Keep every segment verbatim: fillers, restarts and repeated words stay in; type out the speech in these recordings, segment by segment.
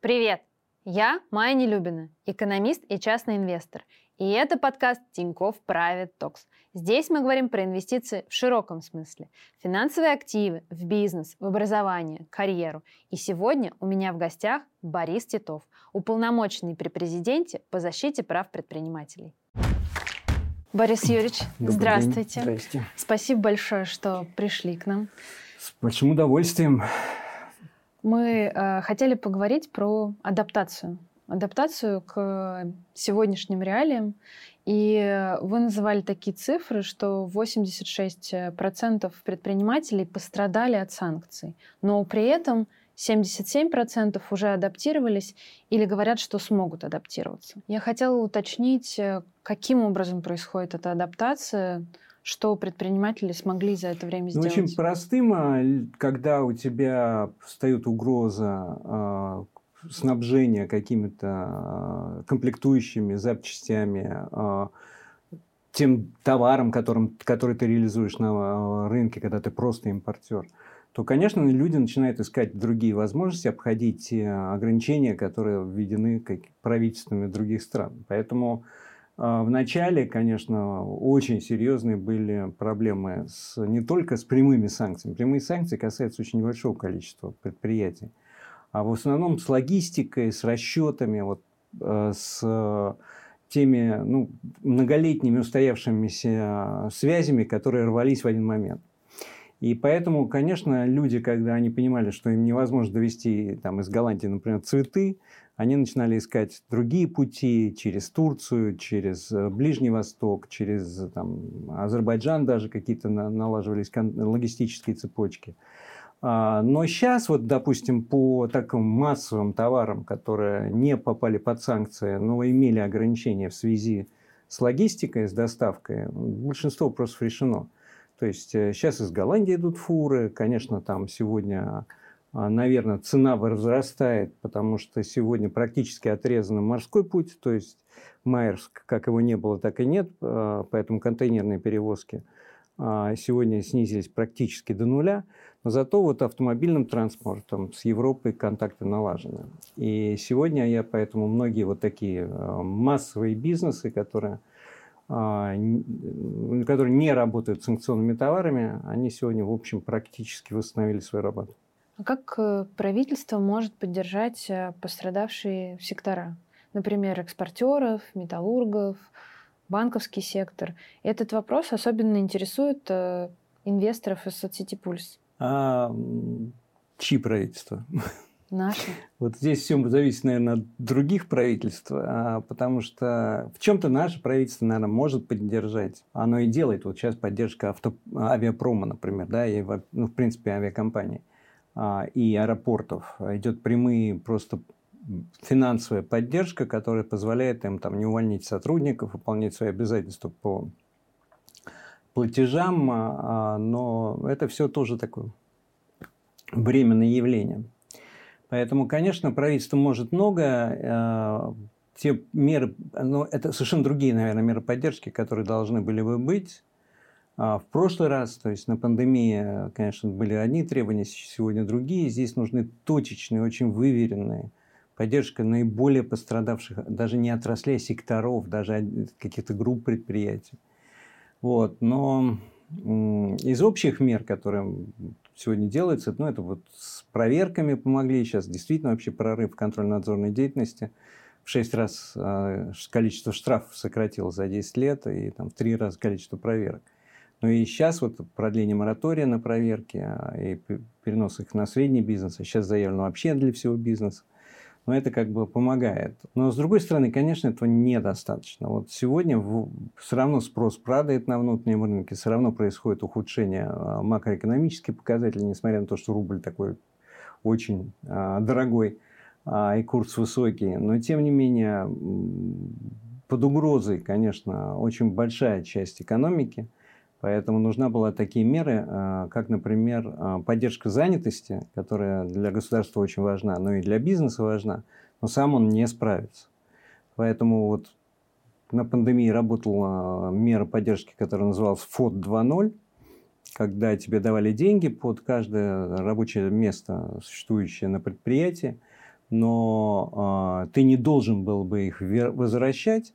Привет! Я Майя Нелюбина, экономист и частный инвестор. И это подкаст Тинькофф Private Talks. Здесь мы говорим про инвестиции в широком смысле. Финансовые активы, в бизнес, в образование, карьеру. И сегодня у меня в гостях Борис Титов, уполномоченный при президенте по защите прав предпринимателей. Борис Юрьевич, добрый здравствуйте. День. Здрасте. Спасибо большое, что пришли к нам. С большим удовольствием. Мы э, хотели поговорить про адаптацию. Адаптацию к сегодняшним реалиям. И вы называли такие цифры, что восемьдесят шесть процентов предпринимателей пострадали от санкций. Но при этом семьдесят семь процентов уже адаптировались или говорят, что смогут адаптироваться. Я хотела уточнить, каким образом происходит эта адаптация, что предприниматели смогли за это время сделать? Ну, очень простым, когда у тебя встает угроза э, снабжения какими-то э, комплектующими, запчастями, э, тем товаром, которым, который ты реализуешь на рынке, когда ты просто импортер, то, конечно, люди начинают искать другие возможности, обходить ограничения, которые введены правительствами других стран. Поэтому в начале, конечно, очень серьезные были проблемы с, не только с прямыми санкциями. Прямые санкции касаются очень небольшого количества предприятий. А в основном с логистикой, с расчетами, вот, с теми ну, многолетними устоявшимися связями, которые рвались в один момент. И поэтому, конечно, люди, когда они понимали, что им невозможно довести там, из Голландии, например, цветы, они начинали искать другие пути через Турцию, через Ближний Восток, через там, Азербайджан даже какие-то налаживались логистические цепочки. Но сейчас, вот, допустим, по таким массовым товарам, которые не попали под санкции, но имели ограничения в связи с логистикой, с доставкой, большинство вопросов решено. То есть сейчас из Голландии идут фуры, конечно, там сегодня... Наверное, цена возрастает, потому что сегодня практически отрезан морской путь, то есть Маерск, как его не было, так и нет, поэтому контейнерные перевозки сегодня снизились практически до нуля, но зато вот автомобильным транспортом с Европой контакты налажены. И сегодня я поэтому многие вот такие массовые бизнесы, которые, которые не работают с санкционными товарами, они сегодня, в общем, практически восстановили свою работу. А как правительство может поддержать пострадавшие сектора? Например, экспортеров, металлургов, банковский сектор. Этот вопрос особенно интересует инвесторов из соцсети «Пульс». А чьи правительства? Наши. Вот здесь все зависит, наверное, от других правительств, потому что в чем-то наше правительство, наверное, может поддержать. Оно и делает. Вот сейчас поддержка авто... авиапрома, например, да, и, ну, в принципе, авиакомпании и аэропортов. Идет прямая просто финансовая поддержка, которая позволяет им там, не увольнить сотрудников, выполнять свои обязательства по платежам. Но это все тоже такое временное явление. Поэтому, конечно, правительство может многое. Те меры, но это совершенно другие, наверное, меры поддержки, которые должны были бы быть. В прошлый раз, то есть на пандемии, конечно, были одни требования, сегодня другие. Здесь нужны точечные, очень выверенные поддержка наиболее пострадавших, даже не отраслей, а секторов, даже каких-то групп предприятий. Вот. Но из общих мер, которые сегодня делаются, ну, это вот с проверками помогли. Сейчас действительно вообще прорыв контрольно-надзорной деятельности. В шесть раз количество штрафов сократилось за десять лет и там, в три раза количество проверок. Ну и сейчас вот продление моратория на проверки и перенос их на средний бизнес, а сейчас заявлено вообще для всего бизнеса, но это как бы помогает. Но с другой стороны, конечно, этого недостаточно. Вот сегодня все равно спрос падает на внутреннем рынке, все равно происходит ухудшение макроэкономических показателей, несмотря на то, что рубль такой очень дорогой и курс высокий, но тем не менее под угрозой, конечно, очень большая часть экономики. Поэтому нужна была такие меры, как, например, поддержка занятости, которая для государства очень важна, но и для бизнеса важна, но сам он не справится. Поэтому вот на пандемии работала мера поддержки, которая называлась ФОТ два ноль, когда тебе давали деньги под каждое рабочее место, существующее на предприятии, но э, ты не должен был бы их возвращать,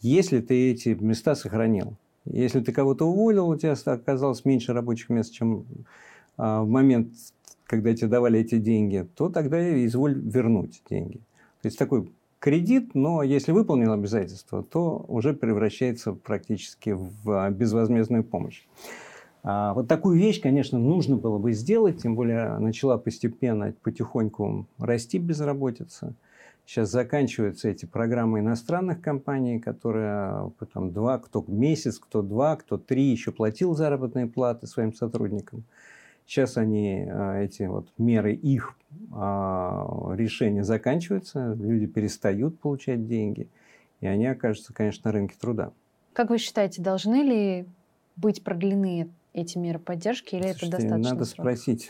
если ты эти места сохранил. Если ты кого-то уволил, у тебя оказалось меньше рабочих мест, чем э, в момент, когда тебе давали эти деньги, то тогда изволь вернуть деньги. То есть такой кредит, но если выполнил обязательства, то уже превращается практически в безвозмездную помощь. А вот такую вещь, конечно, нужно было бы сделать, тем более начала постепенно, потихоньку расти безработица. Сейчас заканчиваются эти программы иностранных компаний, которые потом два, кто месяц, кто два, кто три еще платил заработные платы своим сотрудникам. Сейчас они, эти вот меры их решения заканчиваются, люди перестают получать деньги, и они окажутся, конечно, на рынке труда. Как вы считаете, должны ли быть продлены эти меры поддержки, или Слушайте, это достаточно надо срок? Спросить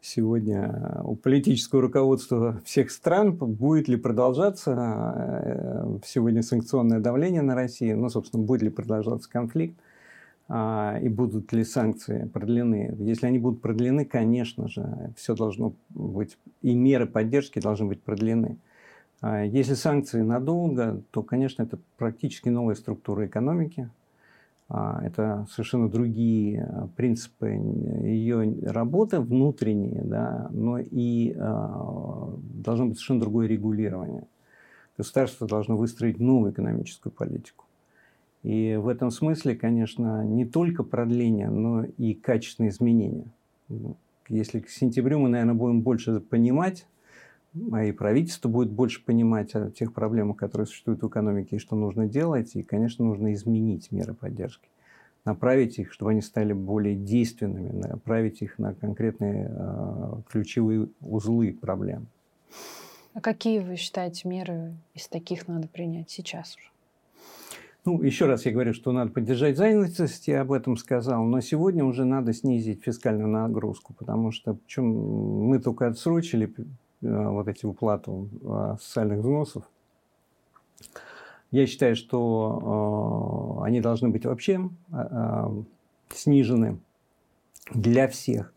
сегодня у политического руководства всех стран, будет ли продолжаться сегодня санкционное давление на Россию, ну, собственно, будет ли продолжаться конфликт, и будут ли санкции продлены. Если они будут продлены, конечно же, все должно быть, и меры поддержки должны быть продлены. Если санкции надолго, то, конечно, это практически новая структура экономики. Это совершенно другие принципы ее работы внутренние, да, но и должно быть совершенно другое регулирование. Государство должно выстроить новую экономическую политику. И в этом смысле, конечно, не только продление, но и качественные изменения. Если к сентябрю мы, наверное, будем больше понимать, а и правительство будет больше понимать о тех проблемах, которые существуют в экономике, и что нужно делать. И, конечно, нужно изменить меры поддержки, направить их, чтобы они стали более действенными, направить их на конкретные э, ключевые узлы проблем. А какие, вы считаете, меры из таких надо принять сейчас уже? Ну, еще раз я говорю, что надо поддержать занятость, я об этом сказал, но сегодня уже надо снизить фискальную нагрузку, потому что причем мы только отсрочили вот эти уплату социальных взносов. Я считаю, что они должны быть вообще снижены для всех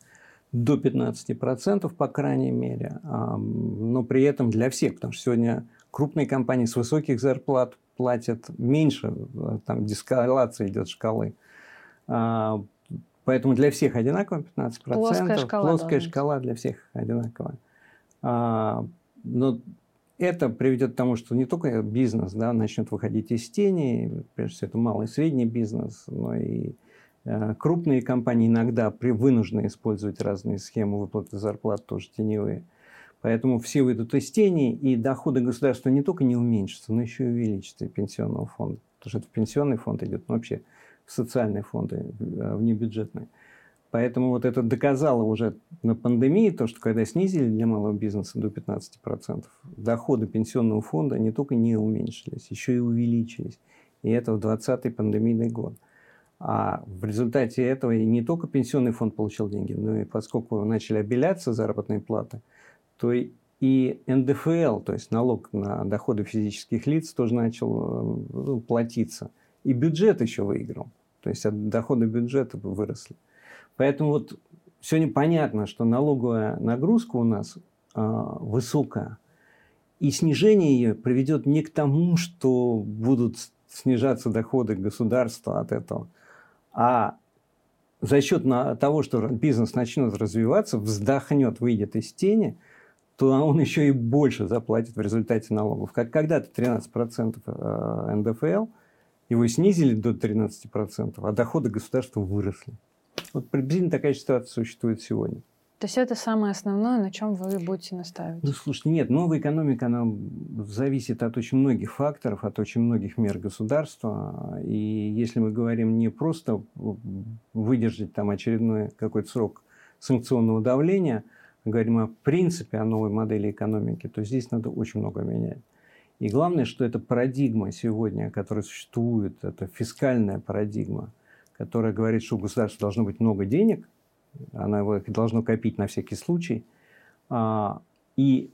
до пятнадцати процентов, по крайней мере, но при этом для всех, потому что сегодня крупные компании с высоких зарплат платят меньше, там дескалация идет шкалы. Поэтому для всех одинаково пятнадцать процентов. Плоская шкала, плоская шкала для всех одинаковая. Но это приведет к тому, что не только бизнес, да, начнет выходить из тени, прежде всего это малый и средний бизнес, но и крупные компании иногда вынуждены использовать разные схемы выплаты зарплат, тоже теневые. Поэтому все выйдут из тени, и доходы государства не только не уменьшатся, но еще и увеличатся, и пенсионного фонда. Потому что это в пенсионный фонд идет, но вообще в социальные фонды, внебюджетные. Поэтому вот это доказало уже на пандемии то, что когда снизили для малого бизнеса до пятнадцати процентов, доходы пенсионного фонда не только не уменьшились, еще и увеличились. И это в двадцатый пандемийный год. А в результате этого и не только пенсионный фонд получил деньги, но и поскольку начали обеляться заработные платы, то и эн дэ эф эл, то есть налог на доходы физических лиц, тоже начал, ну, платиться. И бюджет еще выиграл. То есть доходы бюджета выросли. Поэтому вот сегодня понятно, что налоговая нагрузка у нас э, высокая. И снижение ее приведет не к тому, что будут снижаться доходы государства от этого, а за счет того, что бизнес начнет развиваться, вздохнет, выйдет из тени, то он еще и больше заплатит в результате налогов. Как когда-то тринадцать процентов эн дэ эф эл, его снизили до тринадцати процентов, а доходы государства выросли. Вот приблизительно такая ситуация существует сегодня. То есть это самое основное, на чем вы будете настаивать? Ну, слушайте, нет, новая экономика, она зависит от очень многих факторов, от очень многих мер государства. И если мы говорим не просто выдержать там очередной какой-то срок санкционного давления, говорим о принципе, о новой модели экономики, то здесь надо очень много менять. И главное, что эта парадигма сегодня, которая существует, это фискальная парадигма, которая говорит, что у государства должно быть много денег, она его должно копить на всякий случай, и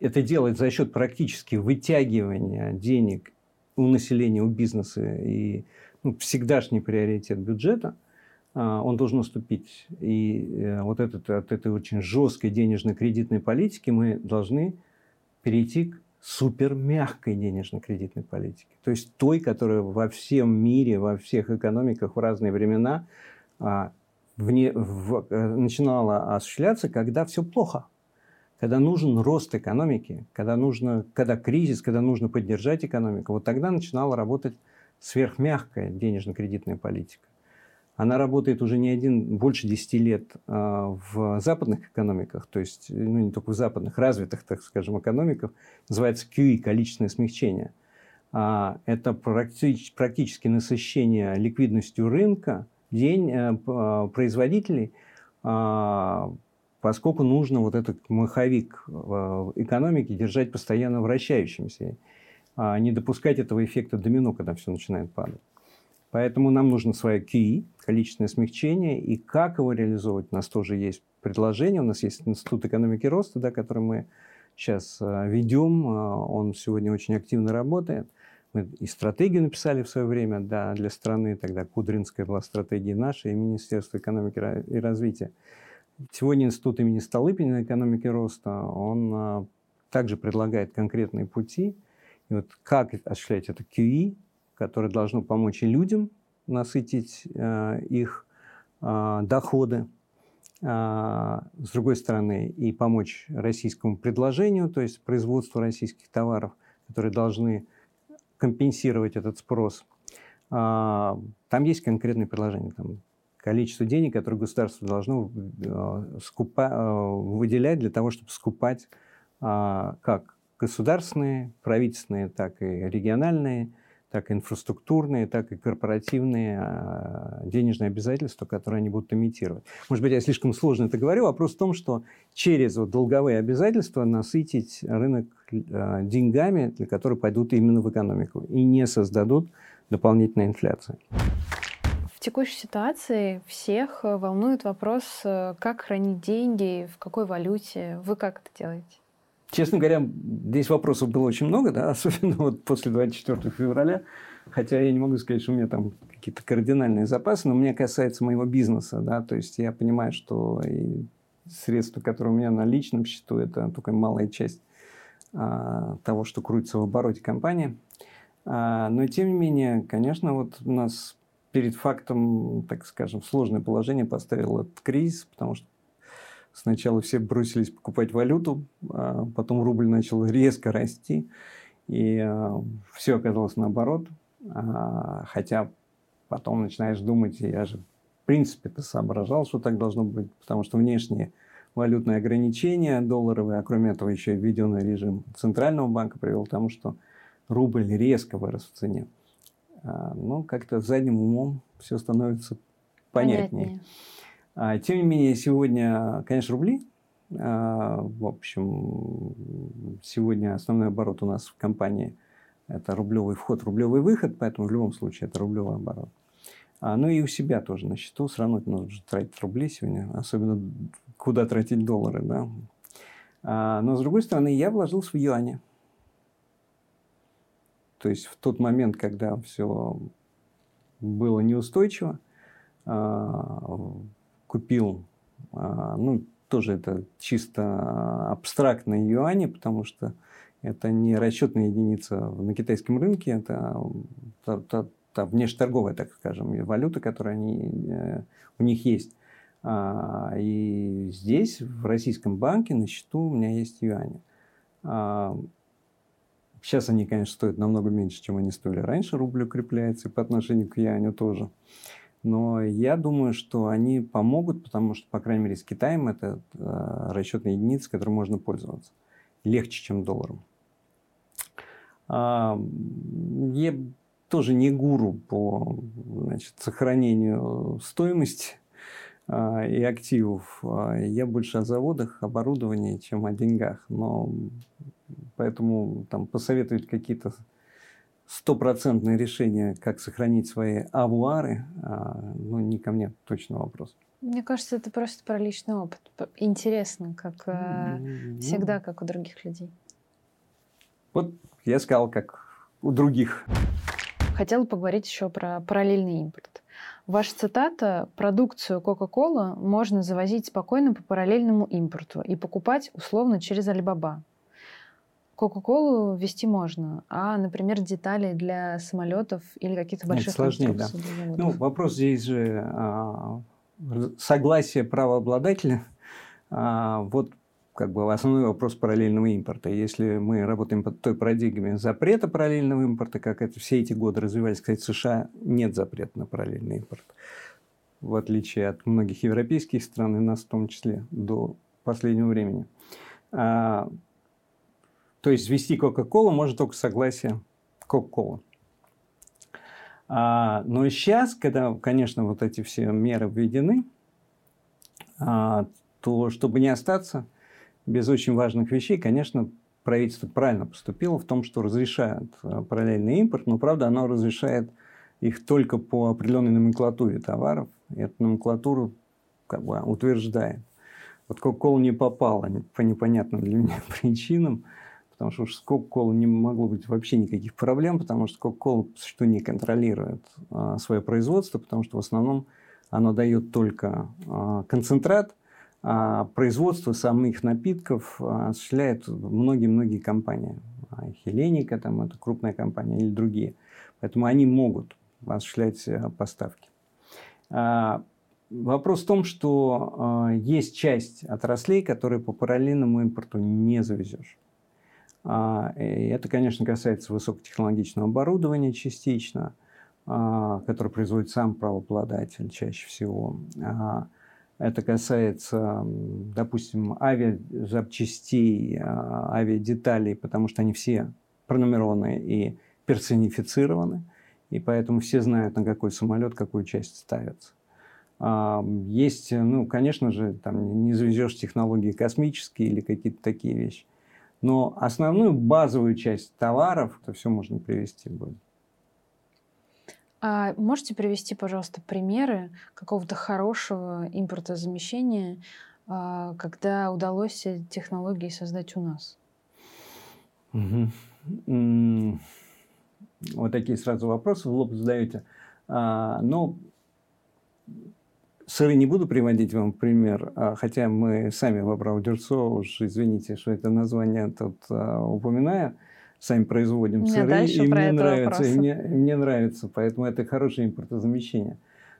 это делает за счет практически вытягивания денег у населения, у бизнеса, и, ну, всегдашний приоритет бюджета, он должен уступить. И вот этот, от этой очень жесткой денежно-кредитной политики мы должны перейти к супермягкой денежно-кредитной политике. То есть той, которая во всем мире, во всех экономиках в разные времена а, вне, в, начинала осуществляться, когда все плохо. Когда нужен рост экономики, когда, нужно, когда кризис, когда нужно поддержать экономику. Вот тогда начинала работать сверхмягкая денежно-кредитная политика. Она работает уже не один, больше десяти лет в западных экономиках, то есть, ну, не только в западных, развитых, так скажем, экономиках, называется кью и, количественное смягчение. Это практи- практически насыщение ликвидностью рынка день, производителей, поскольку нужно вот этот маховик экономики держать постоянно вращающимся, не допускать этого эффекта домино, когда все начинает падать. Поэтому нам нужно свое кью и, количественное смягчение, и как его реализовывать. У нас тоже есть предложение, у нас есть Институт экономики роста, да, который мы сейчас ведем, он сегодня очень активно работает. Мы и стратегию написали в свое время, да, для страны, тогда Кудринская была стратегия наша, и Министерство экономики и развития. Сегодня Институт имени Столыпина экономики роста, он также предлагает конкретные пути, и вот как осуществлять это кью и, которое должно помочь и людям насытить э, их э, доходы, э, с другой стороны, и помочь российскому предложению, то есть производству российских товаров, которые должны компенсировать этот спрос. Э, там есть конкретные предложения. Там количество денег, которое государство должно э, скупа, э, выделять для того, чтобы скупать э, как государственные, правительственные, так и региональные, так и инфраструктурные, так и корпоративные денежные обязательства, которые они будут имитировать. Может быть, я слишком сложно это говорю. Вопрос в том, что через вот долговые обязательства насытить рынок деньгами, которые пойдут именно в экономику и не создадут дополнительной инфляции. В текущей ситуации всех волнует вопрос, как хранить деньги, в какой валюте. Вы как это делаете? Честно говоря, здесь вопросов было очень много, да, особенно вот после двадцать четвёртого февраля. Хотя я не могу сказать, что у меня там какие-то кардинальные запасы, но мне касается моего бизнеса. Да, то есть я понимаю, что средства, которые у меня на личном счету, это только малая часть а, того, что крутится в обороте компании. А, но тем не менее, конечно, вот у нас перед фактом, так скажем, сложное положение поставил этот кризис, потому что сначала все бросились покупать валюту, а потом рубль начал резко расти, и а, все оказалось наоборот. А, хотя потом начинаешь думать, я же в принципе-то соображал, что так должно быть, потому что внешние валютные ограничения долларовые, а кроме этого еще и введенный режим Центрального банка привел к тому, что рубль резко вырос в цене. А, ну, как-то задним умом все становится понятнее. понятнее. Тем не менее, сегодня, конечно, рубли. В общем, сегодня основной оборот у нас в компании – это рублевый вход, рублевый выход, поэтому в любом случае это рублевый оборот. Ну и у себя тоже на счету, все равно нужно тратить рубли сегодня, особенно куда тратить доллары, да. Но, с другой стороны, я вложился в юани. То есть в тот момент, когда все было неустойчиво, купил, ну, тоже это чисто абстрактные юани, потому что это не расчетная единица на китайском рынке, это та, та, та внешнеторговая, так скажем, валюта, которая они, у них есть. И здесь, в российском банке, на счету у меня есть юани. Сейчас они, конечно, стоят намного меньше, чем они стоили раньше, рубль укрепляется, и по отношению к юаню тоже. Но я думаю, что они помогут, потому что, по крайней мере, с Китаем это э, расчетная единица, которой можно пользоваться. Легче, чем долларом. А, я тоже не гуру по, значит, сохранению стоимости а, и активов. Я больше о заводах, оборудовании, чем о деньгах. Но поэтому там, посоветовать какие-то стопроцентное решение, как сохранить свои авуары, ну, не ко мне точно вопрос. Мне кажется, это просто про личный опыт. Интересно, как mm-hmm. всегда, как у других людей. Вот я сказал, как у других. Хотела поговорить еще про параллельный импорт. Ваша цитата: «Продукцию Coca-Cola можно завозить спокойно по параллельному импорту и покупать условно через Alibaba». Кока-колу ввести можно, а, например, детали для самолетов или каких-то больших конструкций. Да. Ну, вопрос здесь же а, согласие правообладателя. А, вот как бы основной вопрос параллельного импорта. Если мы работаем под той парадигмой запрета параллельного импорта, как это все эти годы развивались, кстати, в США нет запрета на параллельный импорт, в отличие от многих европейских стран, и нас в том числе, до последнего времени. А, то есть ввести Coca-Cola может только согласие Coca-Cola. А, но сейчас, когда, конечно, вот эти все меры введены, а, то, чтобы не остаться без очень важных вещей, конечно, правительство правильно поступило в том, что разрешает параллельный импорт, но, правда, оно разрешает их только по определенной номенклатуре товаров. И эту номенклатуру как бы утверждает. Вот Coca-Cola не попала по непонятным для меня причинам, потому что уж с Coca-Cola не могло быть вообще никаких проблем, потому что Coca-Cola что не контролирует а, свое производство, потому что в основном оно дает только а, концентрат, а производство самих напитков осуществляет многие-многие компании. Хеленика, там, это крупная компания, или другие. Поэтому они могут осуществлять поставки. А, Вопрос в том, что э, есть часть отраслей, которые по параллельному импорту не завезешь. А, это, конечно, касается высокотехнологичного оборудования частично, а, которое производит сам правообладатель чаще всего. А, это касается, допустим, авиазапчастей, а, авиадеталей, потому что они все пронумерованы и персонифицированы, и поэтому все знают, на какой самолет какую часть ставится. Есть, ну, конечно же, там не завезешь технологии космические или какие-то такие вещи. Но основную базовую часть товаров, то все можно привести будет. А можете привести, пожалуйста, примеры какого-то хорошего импортозамещения, когда удалось технологии создать у нас? Угу. М-м- вот такие сразу вопросы в лоб задаете. А, но... Сыры не буду приводить вам пример, хотя мы сами в Абрау-Дюрсо, уж извините, что это название тут а, упоминаю, сами производим мне сыры, и мне нравится, и мне, мне нравится, поэтому это хорошее импортозамещение.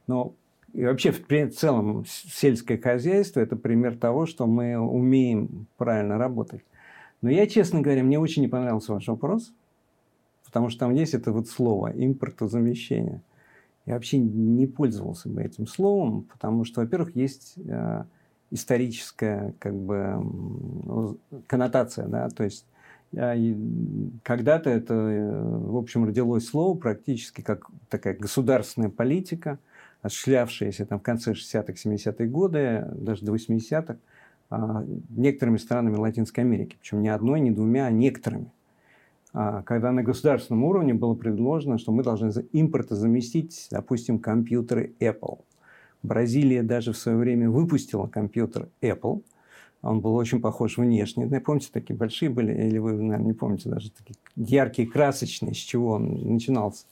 Но и вообще в целом сельское хозяйство – это пример того, что мы умеем правильно работать. Но я, честно говоря, мне очень не понравился ваш вопрос, потому что там есть это вот слово «импортозамещение». Я вообще не пользовался бы этим словом, потому что, во-первых, есть э, историческая как бы, коннотация. Да? То есть э, когда-то это, э, в общем, родилось слово практически как такая государственная политика, осуществлявшаяся там, в конце шестидесятых, семидесятых годы, даже до восьмидесятых, э, некоторыми странами Латинской Америки. Причем не одной, не двумя, а некоторыми. Когда на государственном уровне было предложено, что мы должны импортозаместить, допустим, компьютеры Apple. Бразилия даже в свое время выпустила компьютер Apple. Он был очень похож внешне. Помните, такие большие были, или вы, наверное, не помните, даже такие яркие, красочные, с чего он начинался,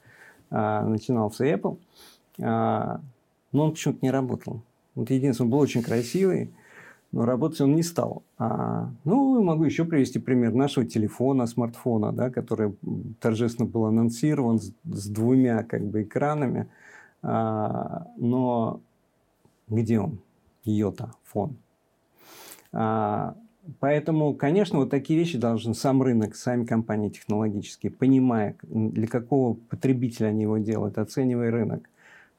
начинался Apple. Но он почему-то не работал. Вот единственное, он был очень красивый. Но работать он не стал. А, ну, могу еще привести пример нашего телефона, смартфона, да, который торжественно был анонсирован с, с двумя как бы, экранами. А, но где он? Йотафон. А, поэтому, конечно, вот такие вещи должен сам рынок, сами компании технологические, понимая, для какого потребителя они его делают, оценивая рынок.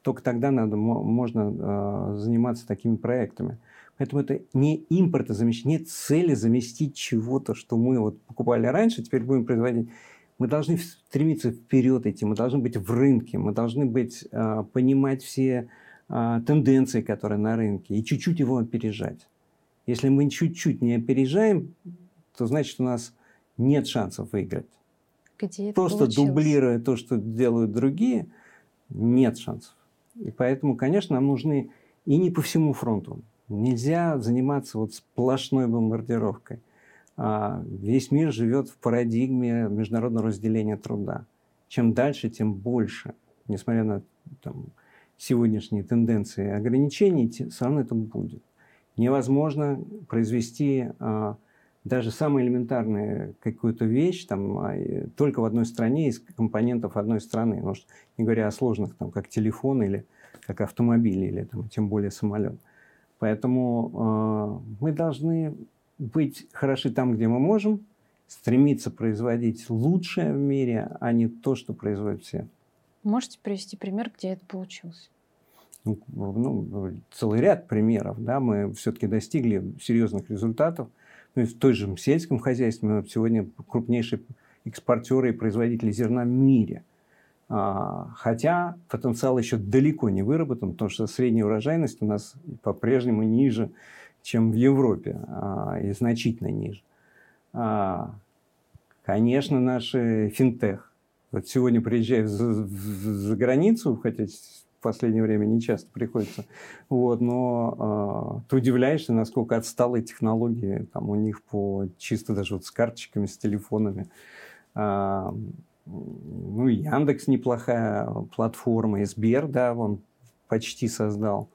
Только тогда надо, можно э, заниматься такими проектами. Поэтому это не импортозамещение, нет цели заместить чего-то, что мы вот покупали раньше, теперь будем производить. Мы должны стремиться вперед идти, мы должны быть в рынке, мы должны быть, а, понимать все а, тенденции, которые на рынке, и чуть-чуть его опережать. Если мы чуть-чуть не опережаем, то значит, у нас нет шансов выиграть. Где Просто дублируя то, что делают другие, нет шансов. И поэтому, конечно, нам нужны и не по всему фронту. Нельзя заниматься вот сплошной бомбардировкой. Весь мир живет в парадигме международного разделения труда. Чем дальше, тем больше. Несмотря на там, сегодняшние тенденции ограничений, все равно это будет. Невозможно произвести даже самая элементарная какую-то вещь там, только в одной стране из компонентов одной страны. Может, не говоря о сложных, там, как телефон или как автомобиль, или там, тем более самолет. Поэтому э, мы должны быть хороши там, где мы можем, стремиться производить лучшее в мире, а не то, что производят все. Можете привести пример, где это получилось? Ну, ну, целый ряд примеров. Да? Мы все-таки достигли серьезных результатов. Ну, и в той же сельском хозяйстве мы сегодня крупнейшие экспортеры и производители зерна в мире. А, хотя потенциал еще далеко не выработан, потому что средняя урожайность у нас по-прежнему ниже, чем в Европе, а, и значительно ниже. А, конечно, наши финтех. Вот сегодня приезжаю за, за границу, хотя в последнее время не часто приходится, вот, но э, ты удивляешься, насколько отсталые технологии там, у них по чисто даже вот с карточками, с телефонами. А, ну, Яндекс неплохая платформа, и Сбер, да, он почти создал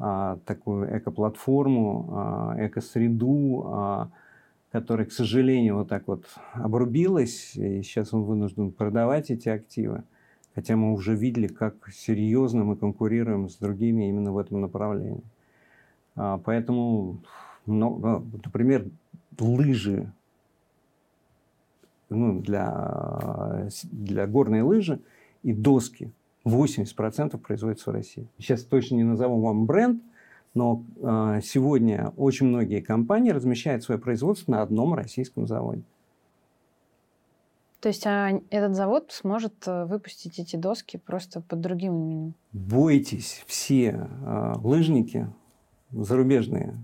а, такую эко-платформу, а, эко-среду, а, которая, к сожалению, вот так вот обрубилась, и сейчас он вынужден продавать эти активы. Хотя мы уже видели, как серьезно мы конкурируем с другими именно в этом направлении. А, поэтому, ну, например, лыжи, ну, для, для горной лыжи и доски восемьдесят процентов производится в России. Сейчас точно не назову вам бренд, но а, сегодня очень многие компании размещают свое производство на одном российском заводе. То есть а, этот завод сможет выпустить эти доски просто под другим именем? Бойтесь, все а, лыжники зарубежные.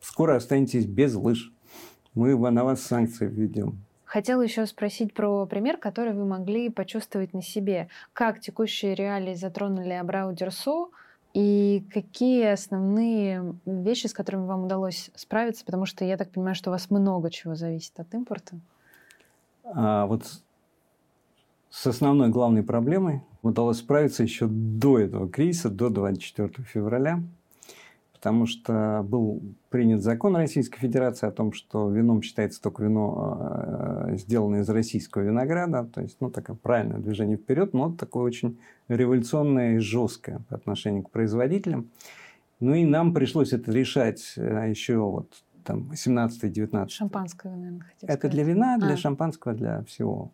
Скоро останетесь без лыж. Мы на вас санкции введем. Хотела еще спросить про пример, который вы могли почувствовать на себе. Как текущие реалии затронули Абрау-Дюрсо? И какие основные вещи, с которыми вам удалось справиться? Потому что я так понимаю, что у вас много чего зависит от импорта. А вот с основной главной проблемой удалось справиться еще до этого кризиса, до двадцать четвёртого февраля. Потому что был принят закон Российской Федерации о том, что вином считается только вино, сделанное из российского винограда. То есть, ну, такое правильное движение вперед, но такое очень революционное и жесткое по отношению к производителям. Ну, и нам пришлось это решать еще вот там восемнадцатый-девятнадцатый. Шампанское, наверное, хотел сказать. Это для вина, для а. шампанского, для всего.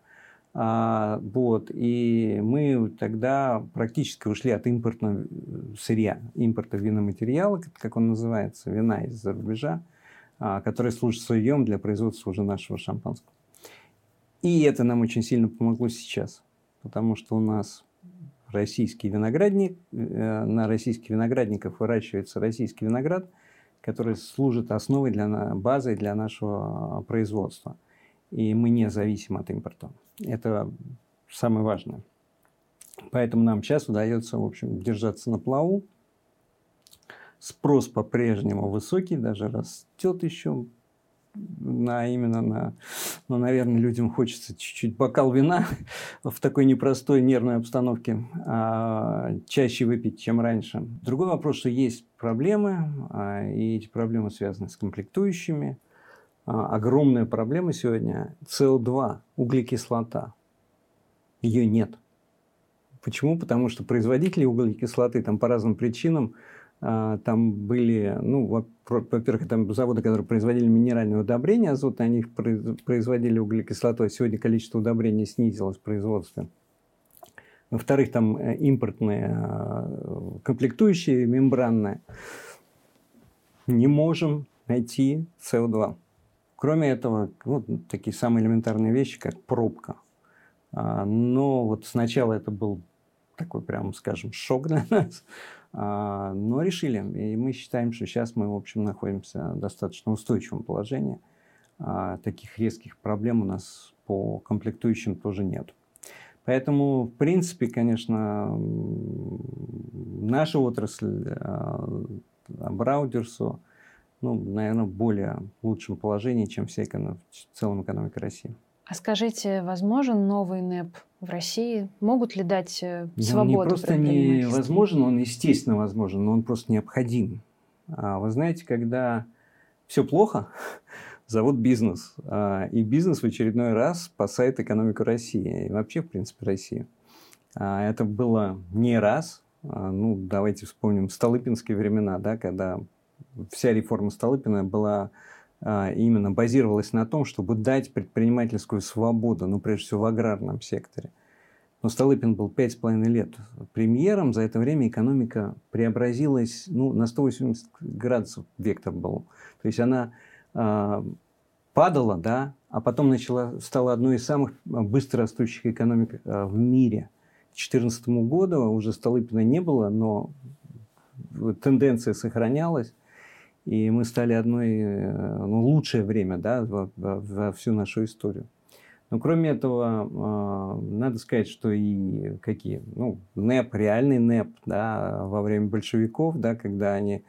А, вот, и мы тогда практически ушли от импортного сырья, импорта виноматериала, как он называется, вина из-за рубежа, а, который служит сырьем для производства уже нашего шампанского. И это нам очень сильно помогло сейчас, потому что у нас российский виноградник, э, на российских виноградниках выращивается российский виноград, который служит основой, для, базой для нашего производства. И мы не зависим от импорта. Это самое важное. Поэтому нам сейчас удается, в общем, держаться на плаву. Спрос по-прежнему высокий, даже растет еще. На, именно на, ну, наверное, людям хочется чуть-чуть бокал вина в такой непростой нервной обстановке а, чаще выпить, чем раньше. Другой вопрос, что есть проблемы, а, и эти проблемы связаны с комплектующими. Огромная проблема сегодня – Си О два, углекислота. Ее нет. Почему? Потому что производители углекислоты там, по разным причинам там были, ну, во-первых, там заводы, которые производили минеральные удобрения, азот, они их производили углекислотой. Сегодня количество удобрений снизилось в производстве. Во-вторых, там импортные комплектующие, мембранные. Не можем найти Си О два. Кроме этого, вот такие самые элементарные вещи, как пробка. Но вот сначала это был такой, прям, скажем, шок для нас. Но решили. И мы считаем, что сейчас мы, в общем, находимся в достаточно устойчивом положении. Таких резких проблем у нас по комплектующим тоже нет. Поэтому, в принципе, конечно, наша отрасль, Абрау-Дюрсо, ну, наверное, в более лучшем положении, чем вся эконом... в целом экономика России. А скажите, возможен новый НЭП в России? Могут ли дать свободу? Он не просто невозможен, он естественно возможен, но он просто необходим. А вы знаете, когда все плохо, зовут бизнес. И бизнес в очередной раз спасает экономику России. И вообще, в принципе, России. Это было не раз. Ну, давайте вспомним столыпинские времена, да, когда вся реформа Столыпина была... именно базировалась на том, чтобы дать предпринимательскую свободу, ну, прежде всего, в аграрном секторе. Но Столыпин был пять с половиной лет премьером. За это время экономика преобразилась, ну, на сто восемьдесят градусов вектор был. То есть она э, падала, да, а потом начала, стала одной из самых быстро растущих экономик э, в мире. К две тысячи четырнадцатому году уже Столыпина не было, но тенденция сохранялась. И мы стали одной, ну, лучшее время, да, во, во, во всю нашу историю. Но кроме этого, э, надо сказать, что и какие, ну, НЭП, реальный НЭП, да, во время большевиков, да, когда они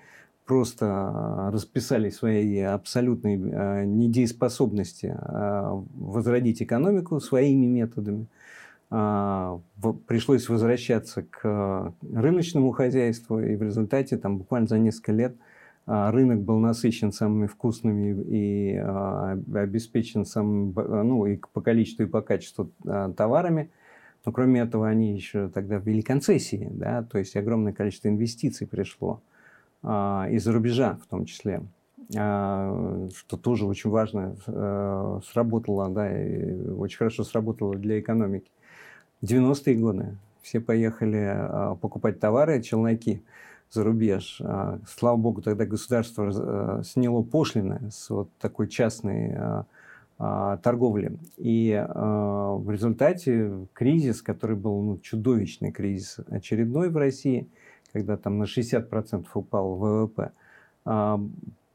просто расписали свои абсолютные э, недееспособности э, возродить экономику своими методами. Пришлось возвращаться к рыночному хозяйству, и в результате там буквально за несколько лет рынок был насыщен самыми вкусными и а, обеспечен самым, ну, и по количеству, и по качеству а, товарами. Но кроме этого они еще тогда ввели концессии, да, то есть огромное количество инвестиций пришло а, из-за рубежа в том числе, а, что тоже очень важно а, сработало, да, и очень хорошо сработало для экономики. девяностые годы все поехали а, покупать товары, челноки за рубеж. Слава богу, тогда государство сняло пошлины с вот такой частной торговли. И в результате кризис, который был, ну, чудовищный кризис очередной в России, когда там на шестьдесят процентов упал ВВП,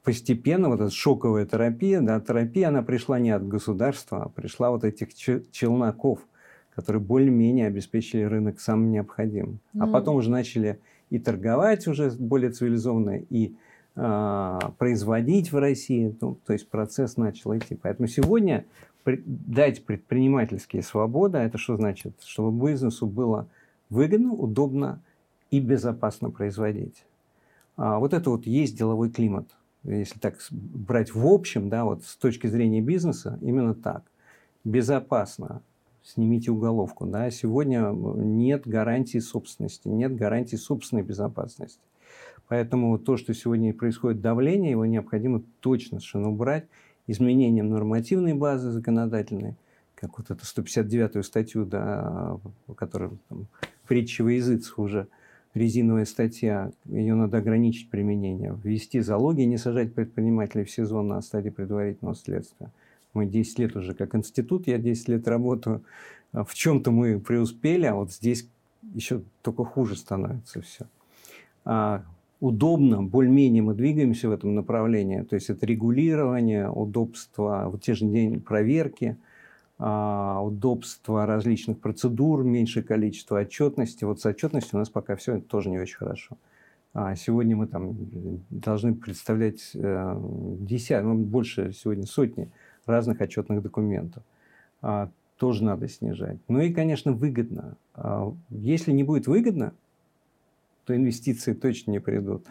постепенно вот эта шоковая терапия, да, терапия, она пришла не от государства, а пришла вот этих челноков, которые более-менее обеспечили рынок самым необходимым. Mm. А потом уже начали и торговать уже более цивилизованно, и э, производить в России. Ну, то есть процесс начал идти. Поэтому сегодня при, дать предпринимательские свободы, это что значит? Чтобы бизнесу было выгодно, удобно и безопасно производить. А вот это вот есть деловой климат. Если так брать в общем, да, вот с точки зрения бизнеса, именно так. Безопасно. Снимите уголовку. Да? Сегодня нет гарантии собственности, нет гарантии собственной безопасности. Поэтому то, что сегодня происходит давление, его необходимо точно совершенно убрать изменением нормативной базы законодательной, как вот эту сто пятьдесят девятую статью, да, которая там, притча во языцех уже, резиновая статья, ее надо ограничить применение, ввести залоги, не сажать предпринимателей в сезон на стадии предварительного следствия. Мы десять лет уже как институт, я десять лет работаю. В чем-то мы преуспели, а вот здесь еще только хуже становится все. А, удобно, более-менее мы двигаемся в этом направлении. То есть это регулирование, удобство, вот те же день проверки, а, удобство различных процедур, меньшее количество отчетности. Вот с отчетностью у нас пока все это тоже не очень хорошо. Сегодня мы там должны представлять десятки, ну, больше сегодня сотни разных отчетных документов. Тоже надо снижать. Ну и, конечно, выгодно. Если не будет выгодно, то инвестиции точно не придут.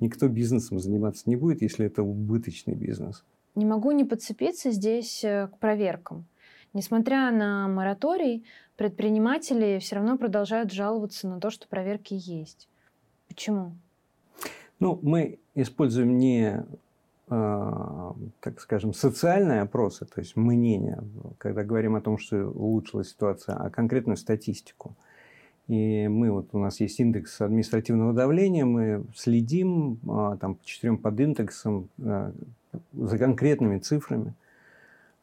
Никто бизнесом заниматься не будет, если это убыточный бизнес. Не могу не подцепиться здесь к проверкам. Несмотря на мораторий, предприниматели все равно продолжают жаловаться на то, что проверки есть. Почему? Ну, мы используем не, э, так скажем, социальные опросы, то есть мнения, когда говорим о том, что улучшилась ситуация, а конкретную статистику. И мы, вот у нас есть индекс административного давления, мы следим э, там, по четырем подиндексам э, за конкретными цифрами.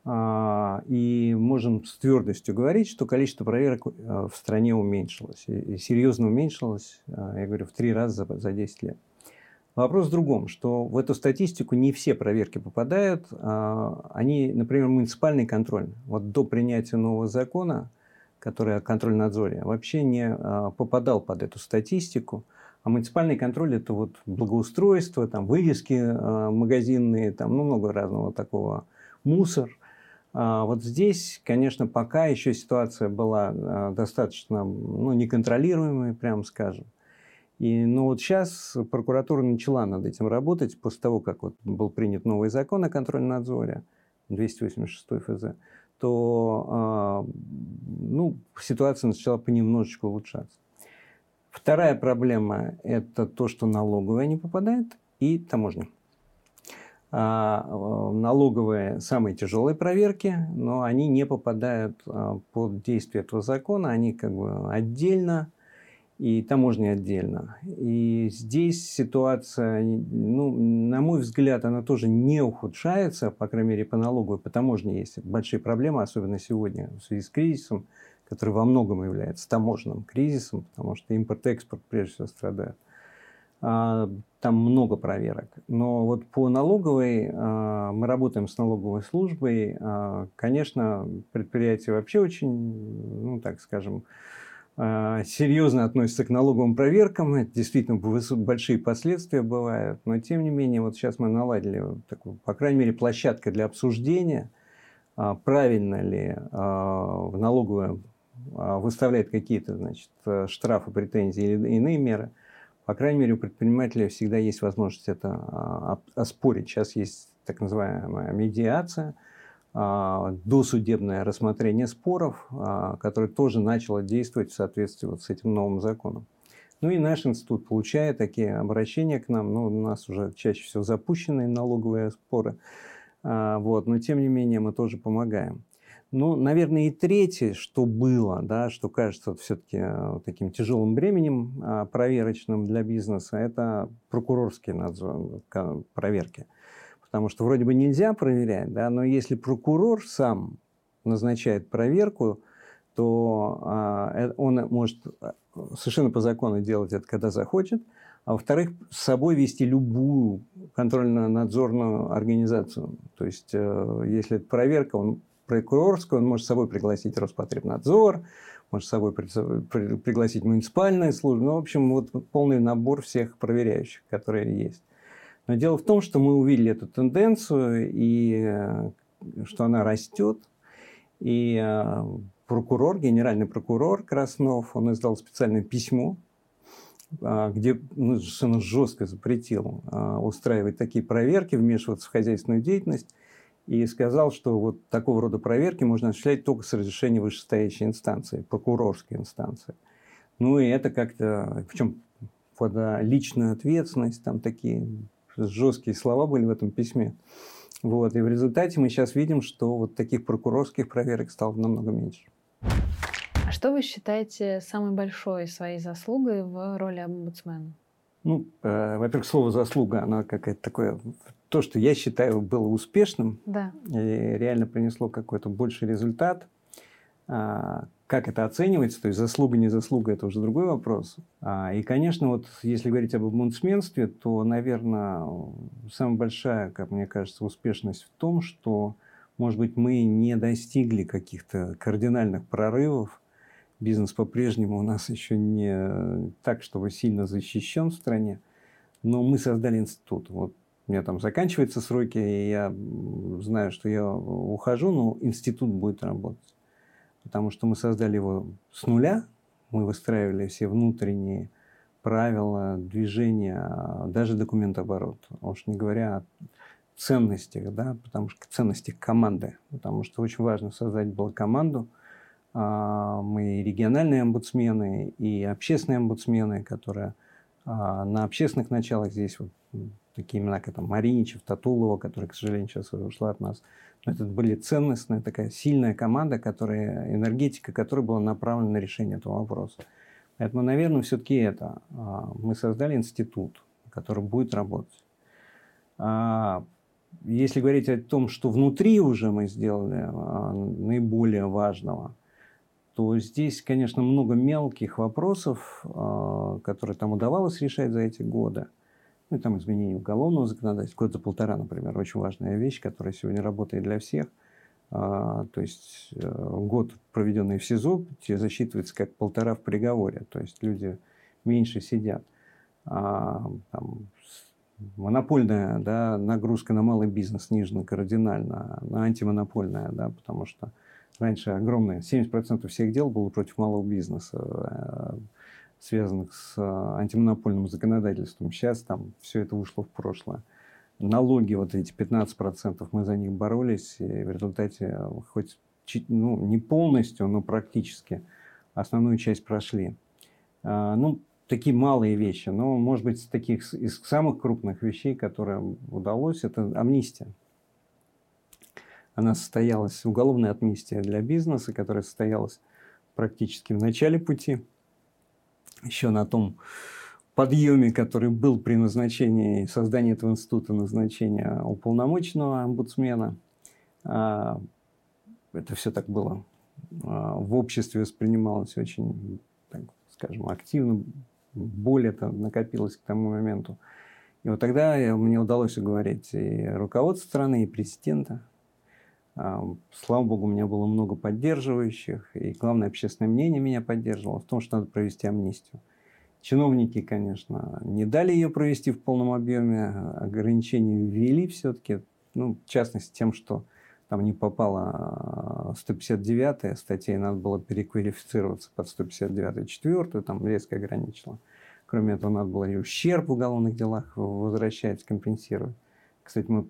Э, и можем с твердостью говорить, что количество проверок э, в стране уменьшилось. И, и серьезно уменьшилось, э, я говорю, в три раза за, за десять лет. Вопрос в другом, что в эту статистику не все проверки попадают. Они, например, муниципальный контроль. Вот до принятия нового закона, который о контрольнадзоре, вообще не попадал под эту статистику. А муниципальный контроль – это вот благоустройство, там, вывески магазинные, там, ну, много разного такого, мусор. Вот здесь, конечно, пока еще ситуация была достаточно, ну, неконтролируемой, прямо скажем. И, ну, вот сейчас прокуратура начала над этим работать после того, как вот был принят новый закон о контрольном надзоре. двести восемьдесят шесть эф зэ, то ну, ситуация начала понемножечку улучшаться. Вторая проблема – это то, что налоговая не попадает, и таможня. А налоговые самые тяжелые проверки, но они не попадают под действие этого закона, они как бы отдельно, и таможня отдельно. И здесь ситуация, ну, на мой взгляд, она тоже не ухудшается, по крайней мере, по налогу, по таможне есть большие проблемы, особенно сегодня в связи с кризисом, который во многом является таможенным кризисом, потому что импорт-экспорт прежде всего страдает. Там много проверок. Но вот по налоговой, мы работаем с налоговой службой. Конечно, предприятия вообще очень, ну так скажем, серьезно относятся к налоговым проверкам. Это действительно большие последствия бывают. Но тем не менее, вот сейчас мы наладили такую, по крайней мере, площадку для обсуждения, правильно ли в налоговую выставляет какие-то, значит, штрафы, претензии или иные меры. По крайней мере, у предпринимателя всегда есть возможность это оспорить. Сейчас есть так называемая медиация, досудебное рассмотрение споров, которое тоже начало действовать в соответствии вот с этим новым законом. Ну и наш институт, получая такие обращения к нам, ну, у нас уже чаще всего запущенные налоговые споры, вот, но тем не менее мы тоже помогаем. Ну, наверное, и третье, что было, да, что кажется все-таки таким тяжелым бременем проверочным для бизнеса, это прокурорские надзор, проверки. Потому что вроде бы нельзя проверять, да, но если прокурор сам назначает проверку, то он может совершенно по закону делать это, когда захочет, а во-вторых, с собой вести любую контрольно-надзорную организацию. То есть, если это проверка, он... прокурорскую, он может с собой пригласить Роспотребнадзор, может с собой пригласить муниципальные службы. Ну, в общем, вот полный набор всех проверяющих, которые есть. Но дело в том, что мы увидели эту тенденцию, и что она растет. И прокурор, генеральный прокурор Краснов, он издал специальное письмо, где ну, жестко запретил устраивать такие проверки, вмешиваться в хозяйственную деятельность. И сказал, что вот такого рода проверки можно осуществлять только с разрешения вышестоящей инстанции, прокурорской инстанции. Ну и это как-то, причем под личную ответственность, там такие жесткие слова были в этом письме. Вот. И в результате мы сейчас видим, что вот таких прокурорских проверок стало намного меньше. А что вы считаете самой большой своей заслугой в роли омбудсмена? Ну, э, во-первых, слово «заслуга», оно какое-то такое... То, что я считаю, было успешным, да. И реально принесло какой-то больший результат. А, как это оценивается, то есть заслуга, не заслуга, это уже другой вопрос. А, и, конечно, вот если говорить об омбудсменстве, то, наверное, самая большая, как мне кажется, успешность в том, что, может быть, мы не достигли каких-то кардинальных прорывов. Бизнес по-прежнему у нас еще не так, чтобы сильно защищен в стране, но мы создали институт. Вот. У меня там заканчиваются сроки, и я знаю, что я ухожу, но институт будет работать. Потому что мы создали его с нуля, мы выстраивали все внутренние правила движения, даже документооборот. Уж не говоря о ценностях, да, потому что ценностях команды. Потому что очень важно создать было команду. Мы и региональные омбудсмены, и общественные омбудсмены, которые на общественных началах здесь... вот такие имена, как там, Мариничев, Татулова, которая, к сожалению, сейчас ушла от нас. Но это были ценностная, такая сильная команда, которая, энергетика которой была направлена на решение этого вопроса. Поэтому, наверное, все-таки это. Мы создали институт, который будет работать. Если говорить о том, что внутри уже мы сделали наиболее важного, то здесь, конечно, много мелких вопросов, которые там удавалось решать за эти годы. Ну, там изменение уголовного законодательства, года полтора, например, очень важная вещь, которая сегодня работает для всех. А, то есть год, проведенный в СИЗО, засчитывается как полтора в приговоре, то есть люди меньше сидят. А, там, монопольная, да, нагрузка на малый бизнес снижена кардинально, на антимонопольная, да, потому что раньше огромное, семьдесят процентов всех дел было против малого бизнеса, связанных с антимонопольным законодательством. Сейчас там все это ушло в прошлое. налоги вот эти пятнадцать процентов, мы за них боролись, и в результате хоть ну, не полностью, но практически основную часть прошли. А, ну, такие малые вещи, но, может быть, таких, из самых крупных вещей, которые удалось, это амнистия. Она состоялась, уголовная амнистия для бизнеса, которая состоялась практически в начале пути, еще на том подъеме, который был при назначении, создании этого института, назначения уполномоченного омбудсмена. Это все так было. В обществе воспринималось очень, так скажем, активно. Боль это накопилась к тому моменту. И вот тогда мне удалось уговорить и руководство страны, и президента. Слава богу, у меня было много поддерживающих. И главное, общественное мнение меня поддерживало в том, что надо провести амнистию. Чиновники, конечно, не дали ее провести в полном объеме. Ограничения ввели все-таки. Ну, в частности, тем, что там не попала сто пятьдесят девятая статья, и надо было переквалифицироваться под сто пятьдесят девятую, четвертую, там резко ограничила. Кроме этого, надо было и ущерб в уголовных делах возвращать, компенсировать. Кстати, мы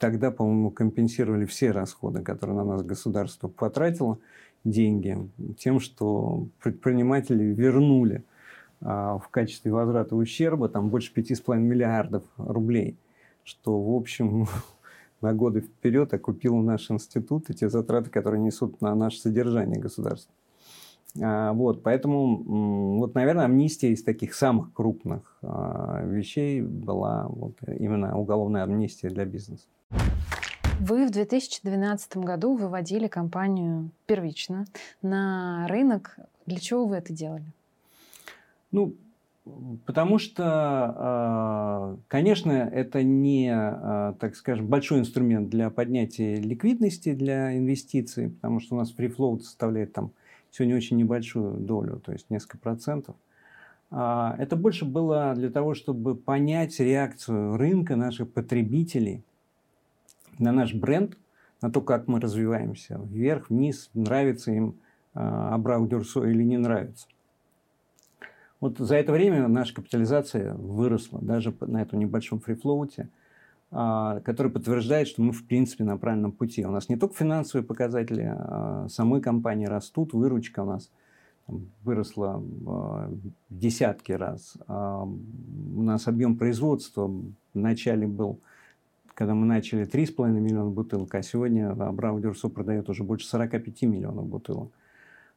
тогда, по-моему, компенсировали все расходы, которые на нас государство потратило, деньги, тем, что предприниматели вернули в качестве возврата ущерба там больше пять с половиной миллиардов рублей, что, в общем, на годы вперед окупило наш институт и те затраты, которые несут на наше содержание государства. Вот, поэтому, вот, наверное, амнистия из таких самых крупных вещей была вот именно уголовная амнистия для бизнеса. Вы в две тысячи двенадцатом году выводили компанию первично на рынок. Для чего вы это делали? Ну, потому что, конечно, это не, так скажем, большой инструмент для поднятия ликвидности, для инвестиций, потому что у нас фрифлоут составляет там сегодня очень небольшую долю, то есть несколько процентов. Это больше было для того, чтобы понять реакцию рынка, наших потребителей на наш бренд, на то, как мы развиваемся, вверх, вниз, нравится им Абрау-Дюрсо или не нравится. Вот за это время наша капитализация выросла, даже на этом небольшом фрифлоуте, который подтверждает, что мы, в принципе, на правильном пути. У нас не только финансовые показатели самой компании растут, выручка у нас выросла в десятки раз. У нас объем производства в начале был, когда мы начали, три с половиной миллиона бутылок, а сегодня Абрау-Дюрсо продает уже больше сорок пять миллионов бутылок.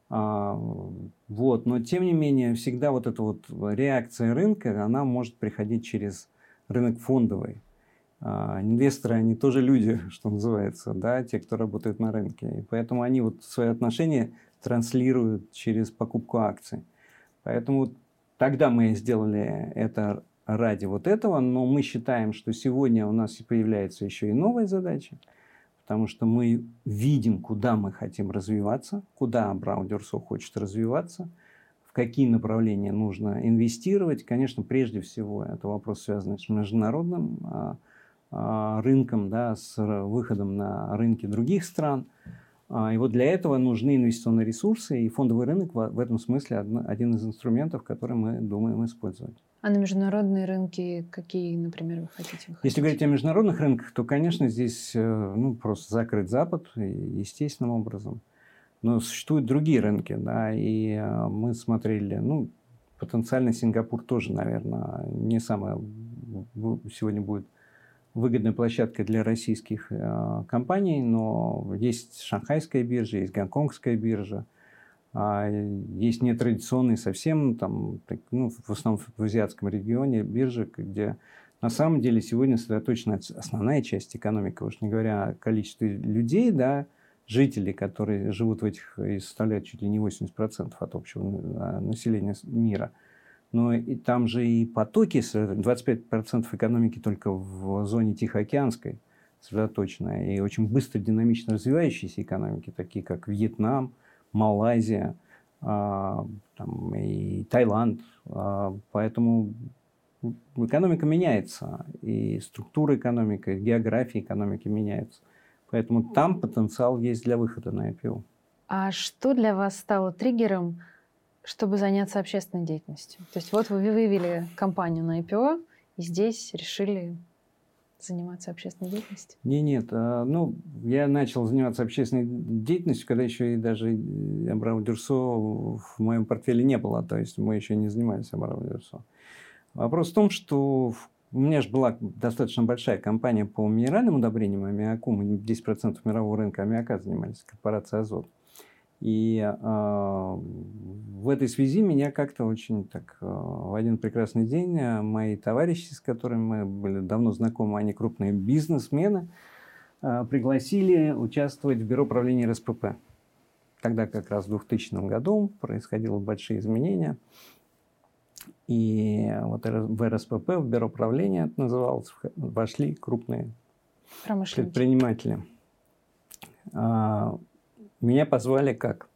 Вот. Но, тем не менее, всегда вот эта вот реакция рынка, она может приходить через рынок фондовый. Инвесторы, они тоже люди, что называется, да, те, кто работают на рынке. И поэтому они вот свои отношения транслируют через покупку акций. Поэтому тогда мы сделали это ради вот этого, но мы считаем, что сегодня у нас появляется еще и новая задача. Потому что мы видим, куда мы хотим развиваться, куда Абрау-Дюрсо хочет развиваться, в какие направления нужно инвестировать. Конечно, прежде всего, это вопрос, связанный с международным а, а, рынком, да, с выходом на рынки других стран. А, и вот для этого нужны инвестиционные ресурсы, и фондовый рынок в, в этом смысле одно, один из инструментов, который мы думаем использовать. А на международные рынки какие, например, вы хотите выходить? Если говорить о международных рынках, то, конечно, здесь ну, просто закрыт Запад естественным образом. Но существуют другие рынки, да, и мы смотрели, ну, потенциально Сингапур тоже, наверное, не самая сегодня будет выгодная площадка для российских компаний, но есть шанхайская биржа, есть гонконгская биржа. Есть нетрадиционные совсем, там, ну, в основном в азиатском регионе, биржи, где на самом деле сегодня сосредоточена основная часть экономики, уж не говоря о количестве людей, да, жителей, которые живут в этих и составляют чуть ли не восемьдесят процентов от общего населения мира. Но и там же и потоки, двадцать пять процентов экономики только в зоне Тихоокеанской сосредоточены, и очень быстро динамично развивающиеся экономики, такие как Вьетнам, Малайзия, а, там, и Таиланд. А, поэтому экономика меняется, и структура экономики, и география экономики меняется. Поэтому там потенциал есть для выхода на ай пи о. А что для вас стало триггером, чтобы заняться общественной деятельностью? То есть вот вы вывели компанию на ай пи о, и здесь решили заниматься общественной деятельностью? Не, нет. Ну, я начал заниматься общественной деятельностью, когда еще и даже Абрау-Дюрсо в моем портфеле не было. То есть мы еще не занимались Абрау-Дюрсо. Вопрос в том, что у меня же была достаточно большая компания по минеральным удобрениям Аммиакум. десять процентов мирового рынка аммиака занимались, корпорация Азот. И э, в этой связи меня как-то очень так э, в один прекрасный день мои товарищи, с которыми мы были давно знакомы, они крупные бизнесмены, э, пригласили участвовать в бюро правления эр эс пэ пэ. Тогда как раз в двухтысячном году происходили большие изменения. И вот в эр эс пэ пэ, в бюро правления это называлось, вошли крупные предприниматели. Меня позвали как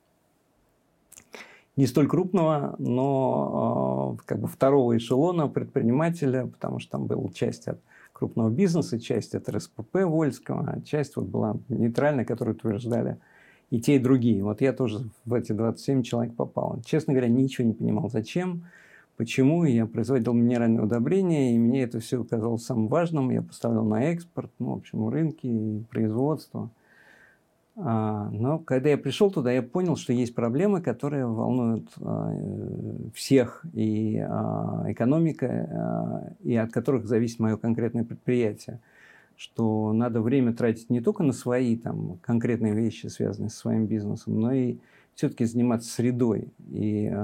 не столь крупного, но как бы второго эшелона предпринимателя, потому что там была часть от крупного бизнеса, часть от эр эс пэ пэ вольского, а часть вот была нейтральная, которую утверждали и те, и другие. Вот я тоже в эти двадцать семь человек попал. Честно говоря, ничего не понимал, зачем, почему. Я производил минеральные удобрения, и мне это все казалось самым важным. Я поставлял на экспорт, ну, в общем, рынки, производство. Но когда я пришел туда, я понял, что есть проблемы, которые волнуют всех, и экономика, и от которых зависит мое конкретное предприятие. Что надо время тратить не только на свои там, конкретные вещи, связанные со своим бизнесом, но и все-таки заниматься средой и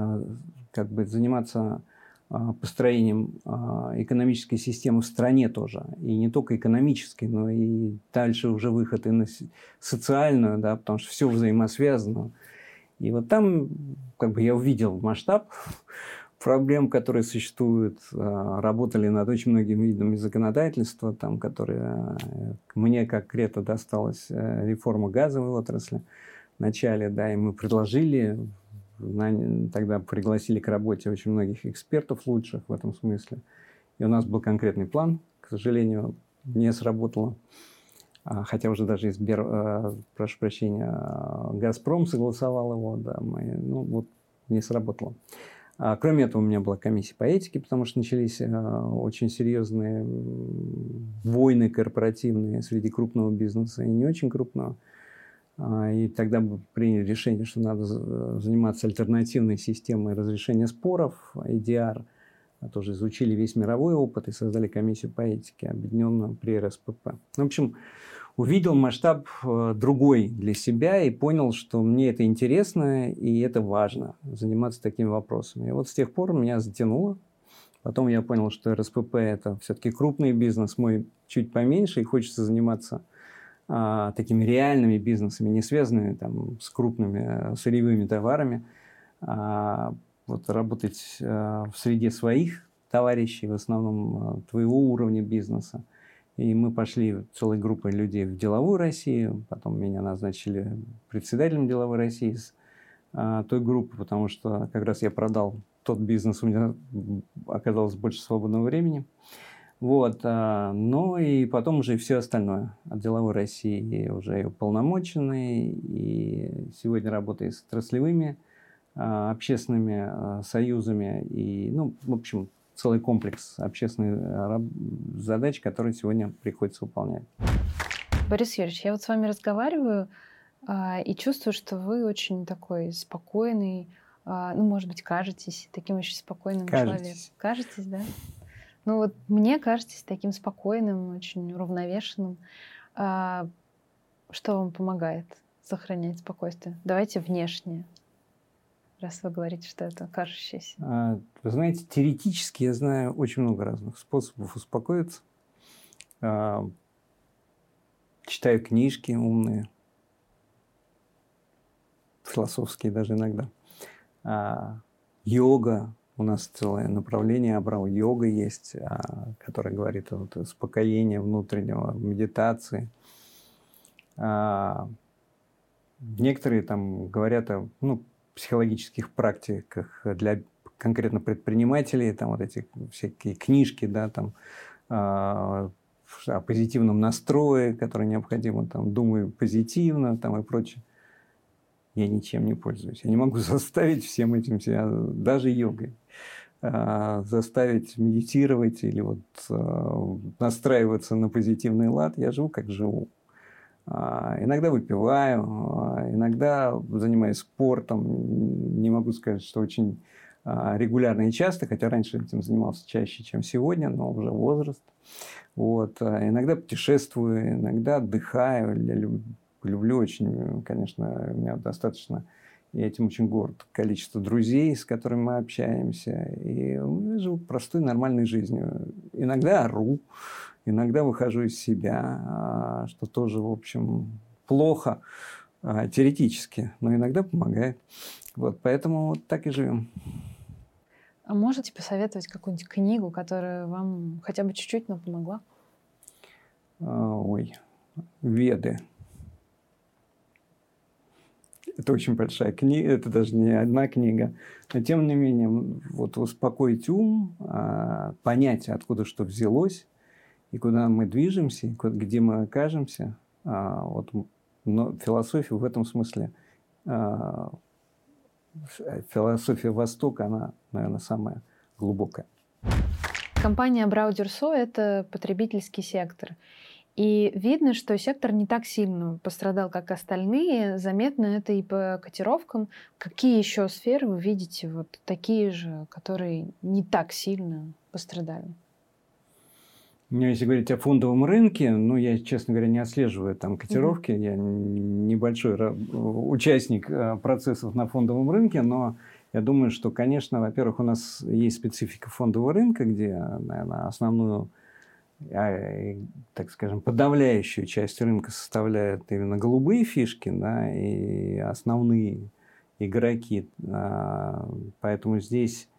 как бы заниматься построением экономической системы в стране тоже. И не только экономической, но и дальше уже выход и на социальную, да, потому что все взаимосвязано. И вот там как бы я увидел масштаб проблем, которые существуют. Работали над очень многими видами законодательства, там, которые мне конкретно досталась реформа газовой отрасли в начале, да, и мы предложили... Тогда пригласили к работе очень многих экспертов лучших в этом смысле. И у нас был конкретный план. К сожалению, не сработало. Хотя уже даже Сбер, прошу прощения, Газпром согласовал его. Да, мы, ну вот, не сработало. Кроме этого, у меня была комиссия по этике, потому что начались очень серьезные войны корпоративные среди крупного бизнеса и не очень крупного. И тогда приняли решение, что надо заниматься альтернативной системой разрешения споров, ай ди ар. Тоже изучили весь мировой опыт и создали комиссию по этике, объединенную при эр эс пэ пэ. В общем, увидел масштаб другой для себя и понял, что мне это интересно и это важно, заниматься такими вопросами. И вот с тех пор меня затянуло. Потом я понял, что эр эс пэ пэ – это все-таки крупный бизнес, мой чуть поменьше, и хочется заниматься такими реальными бизнесами, не связанными там, с крупными сырьевыми товарами. А вот работать в среде своих товарищей, в основном твоего уровня бизнеса. И мы пошли целой группой людей в Деловую Россию. Потом меня назначили председателем Деловой России с той группы, потому что как раз я продал тот бизнес, у меня оказалось больше свободного времени. Вот, ну и потом уже все остальное от Деловой России, уже и уполномоченные, и сегодня работаю с отраслевыми общественными союзами, и, ну, в общем, целый комплекс общественных задач, которые сегодня приходится выполнять. Борис Юрьевич, я вот с вами разговариваю и чувствую, что вы очень такой спокойный, ну, может быть, кажетесь таким очень спокойным человеком. Кажетесь, да? Ну вот мне кажется таким спокойным, очень уравновешенным. А, что вам помогает сохранять спокойствие? Давайте внешне, раз вы говорите, что это кажущееся. А, вы знаете, теоретически я знаю очень много разных способов успокоиться. А, читаю книжки умные, философские даже иногда. А, йога. У нас целое направление абрау-йога есть, которое говорит о успокоении внутреннего, медитации. Некоторые там говорят о ну, психологических практиках для конкретно предпринимателей, там вот эти всякие книжки, да, там, о позитивном настрое, которое необходимо, там, думаю позитивно там, и прочее. Я ничем не пользуюсь. Я не могу заставить всем этим себя, даже йогой. заставить медитировать или вот настраиваться на позитивный лад. Я живу, как живу. Иногда выпиваю, иногда занимаюсь спортом. Не могу сказать, что очень регулярно и часто, хотя раньше этим занимался чаще, чем сегодня, но уже возраст. Вот. Иногда путешествую, иногда отдыхаю. Я люблю, люблю очень, конечно, у меня достаточно... Я этим очень горд. Количество друзей, с которыми мы общаемся. И ну, живу простой, нормальной жизнью. Иногда ору, иногда выхожу из себя, что тоже, в общем, плохо теоретически, но иногда помогает. Вот, поэтому вот так и живем. А можете посоветовать какую-нибудь книгу, которая вам хотя бы чуть-чуть, но помогла? Ой, «Веды». Это очень большая книга, это даже не одна книга. Но, тем не менее, вот успокоить ум, понять, откуда что взялось, и куда мы движемся, и где мы окажемся. Вот, но философия в этом смысле, философия Востока, она, наверное, самая глубокая. Компания «Абрау-Дюрсо» – это потребительский сектор. И видно, что сектор не так сильно пострадал, как остальные. Заметно это и по котировкам. Какие еще сферы вы видите вот такие же, которые не так сильно пострадали? Ну, если говорить о фондовом рынке, ну, я, честно говоря, не отслеживаю там котировки. Mm-hmm. Я небольшой участник процессов на фондовом рынке, но я думаю, что, конечно, во-первых, у нас есть специфика фондового рынка, где, наверное, основную... так скажем, подавляющую часть рынка составляют именно голубые фишки, да, и основные игроки. Поэтому здесь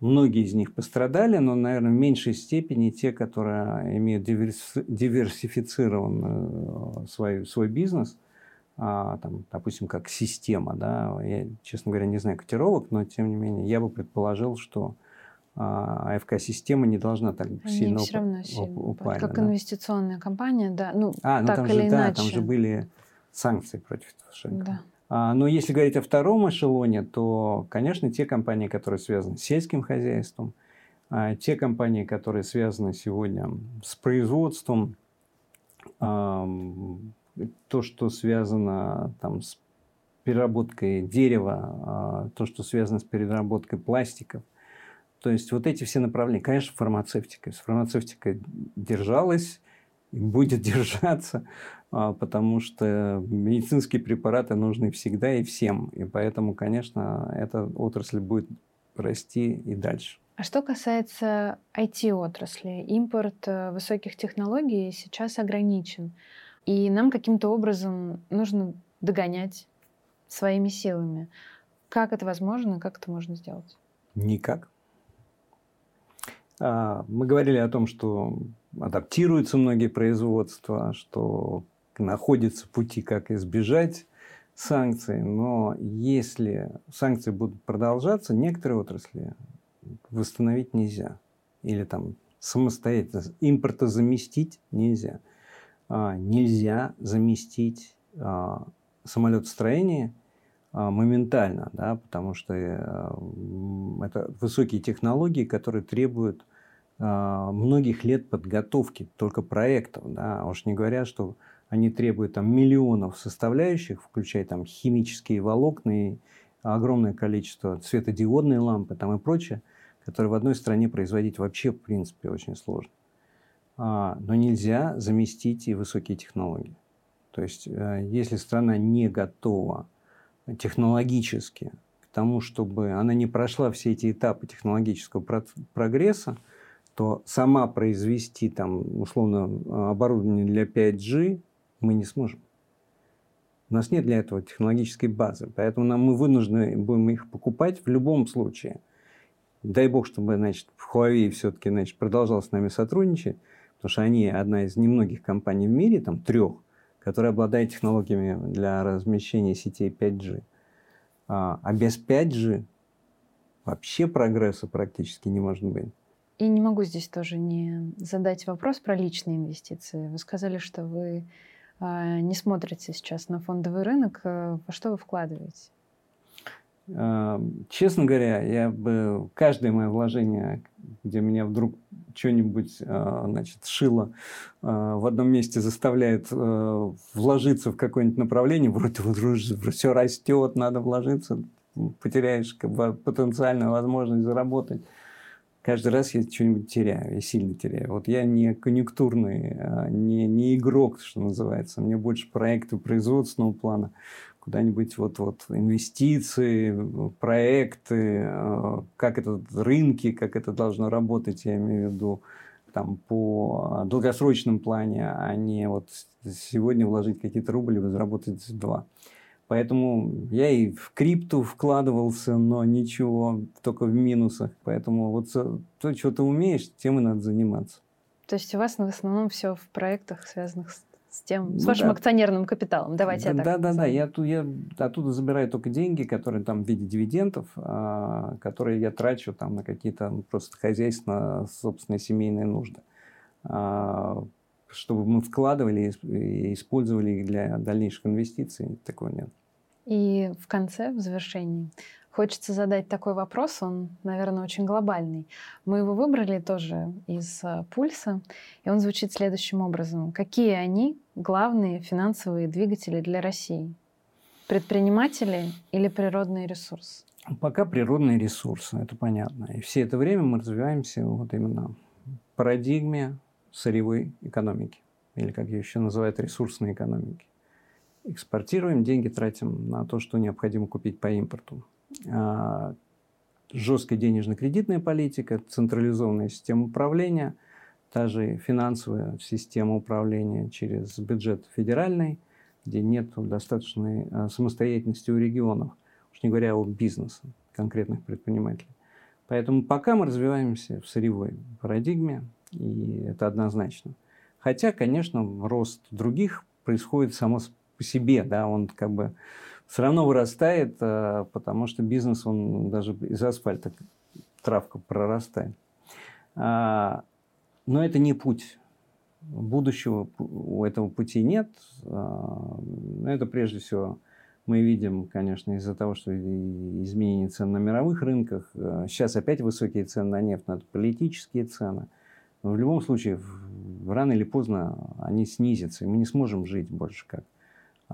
многие из них пострадали, но, наверное, в меньшей степени те, которые имеют диверсифицированный свой, свой бизнес, там, допустим, как система. Да. Я, честно говоря, не знаю котировок, но, тем не менее, я бы предположил, что А АФК-система не должна так они сильно упасть. Они все равно уп- упали, как да. Инвестиционная компания, да. Ну, а, ну так там или же, иначе. Да, там же были санкции против Тимошенко. Да. А, но если говорить о втором эшелоне, то, конечно, те компании, которые связаны с сельским хозяйством, а, те компании, которые связаны сегодня с производством, а, то, что связано там, с переработкой дерева, а, то, что связано с переработкой пластиков. То есть вот эти все направления, конечно, фармацевтика. Фармацевтика держалась, будет держаться, потому что медицинские препараты нужны всегда и всем. И поэтому, конечно, эта отрасль будет расти и дальше. А что касается ай ти-отрасли, импорт высоких технологий сейчас ограничен. И нам каким-то образом нужно догонять своими силами. Как это возможно, как это можно сделать? Никак. Мы говорили о том, что адаптируются многие производства, что находятся пути, как избежать санкций. Но если санкции будут продолжаться, некоторые отрасли восстановить нельзя. Или там самостоятельно импортозаместить нельзя. Нельзя заместить самолетостроение моментально, да, потому что это высокие технологии, которые требуют многих лет подготовки только проектов, да, уж не говоря, что они требуют там миллионов составляющих, включая там химические волокна и огромное количество светодиодной лампы там и прочее, которые в одной стране производить вообще в принципе очень сложно. Но нельзя заместить и высокие технологии. То есть, если страна не готова технологически к тому, чтобы она не прошла все эти этапы технологического прогресса, то сама произвести там, условно, оборудование для пять джи мы не сможем. У нас нет для этого технологической базы, поэтому нам мы вынуждены будем их покупать в любом случае. Дай бог, чтобы значит, Huawei все-таки значит, продолжал с нами сотрудничать, потому что они одна из немногих компаний в мире, там трех, которая обладает технологиями для размещения сетей пять джи. А без пять джи вообще прогресса практически не может быть. И не могу здесь тоже не задать вопрос про личные инвестиции. Вы сказали, что вы не смотрите сейчас на фондовый рынок. Во что вы вкладываете? Честно говоря, я бы каждое мое вложение, где меня вдруг что-нибудь, значит, шило в одном месте заставляет вложиться в какое-нибудь направление, вроде вот все растет, надо вложиться, потеряешь как бы потенциальную возможность заработать. Каждый раз я что-нибудь теряю, я сильно теряю. Вот я не конъюнктурный, не, не игрок, что называется. Мне больше проекты производственного плана, куда-нибудь вот-вот инвестиции, проекты, как это рынки, как это должно работать, я имею в виду там, по долгосрочном плане, а не вот сегодня вложить какие-то рубли, заработать два. Поэтому я и в крипту вкладывался, но ничего, только в минусах. Поэтому вот то, что ты умеешь, тем и надо заниматься. То есть у вас в основном все в проектах, связанных с, с тем, с вашим да. акционерным капиталом. Давайте да, я так Да, да, да. Я, я оттуда забираю только деньги, которые там в виде дивидендов, а, которые я трачу там на какие-то просто хозяйственно, собственные семейные нужды. А, чтобы мы вкладывали и использовали их для дальнейших инвестиций, такого нет. И в конце, в завершении, хочется задать такой вопрос, он, наверное, очень глобальный. Мы его выбрали тоже из пульса, и он звучит следующим образом. Какие они главные финансовые двигатели для России? Предприниматели или природные ресурсы? Пока природные ресурсы, это понятно. И все это время мы развиваемся вот именно в парадигме сырьевой экономики, или, как ее еще называют, ресурсной экономики. Экспортируем, деньги тратим на то, что необходимо купить по импорту. Жесткая денежно-кредитная политика, централизованная система управления, та же финансовая система управления через бюджет федеральный, где нет достаточной самостоятельности у регионов, уж не говоря о бизнесе конкретных предпринимателей. Поэтому пока мы развиваемся в сырьевой парадигме, и это однозначно. Хотя, конечно, рост других происходит само по себе, да, он как бы все равно вырастает, потому что бизнес, он даже из асфальта травка прорастает. Но это не путь. Будущего у этого пути нет. Это прежде всего мы видим, конечно, из-за того, что изменение цен на мировых рынках. Сейчас опять высокие цены на нефть, но это политические цены. Но в любом случае, рано или поздно они снизятся, и мы не сможем жить больше как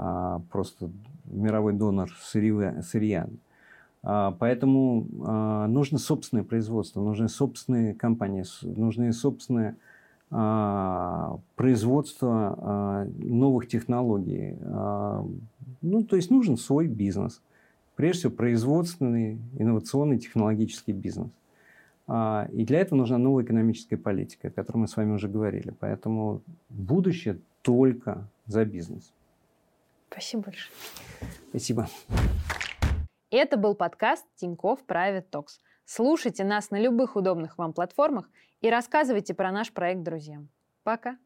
а, просто мировой донор сырья. сырья. А, поэтому а, нужно собственное производство, нужны собственные компании, нужны собственное а, производство а, новых технологий. А, ну, то есть нужен свой бизнес. Прежде всего, производственный, инновационный, технологический бизнес. И для этого нужна новая экономическая политика, о которой мы с вами уже говорили. Поэтому будущее только за бизнес. Спасибо большое. Спасибо. Это был подкаст Тинькофф Private Talks. Слушайте нас на любых удобных вам платформах и рассказывайте про наш проект друзьям. Пока.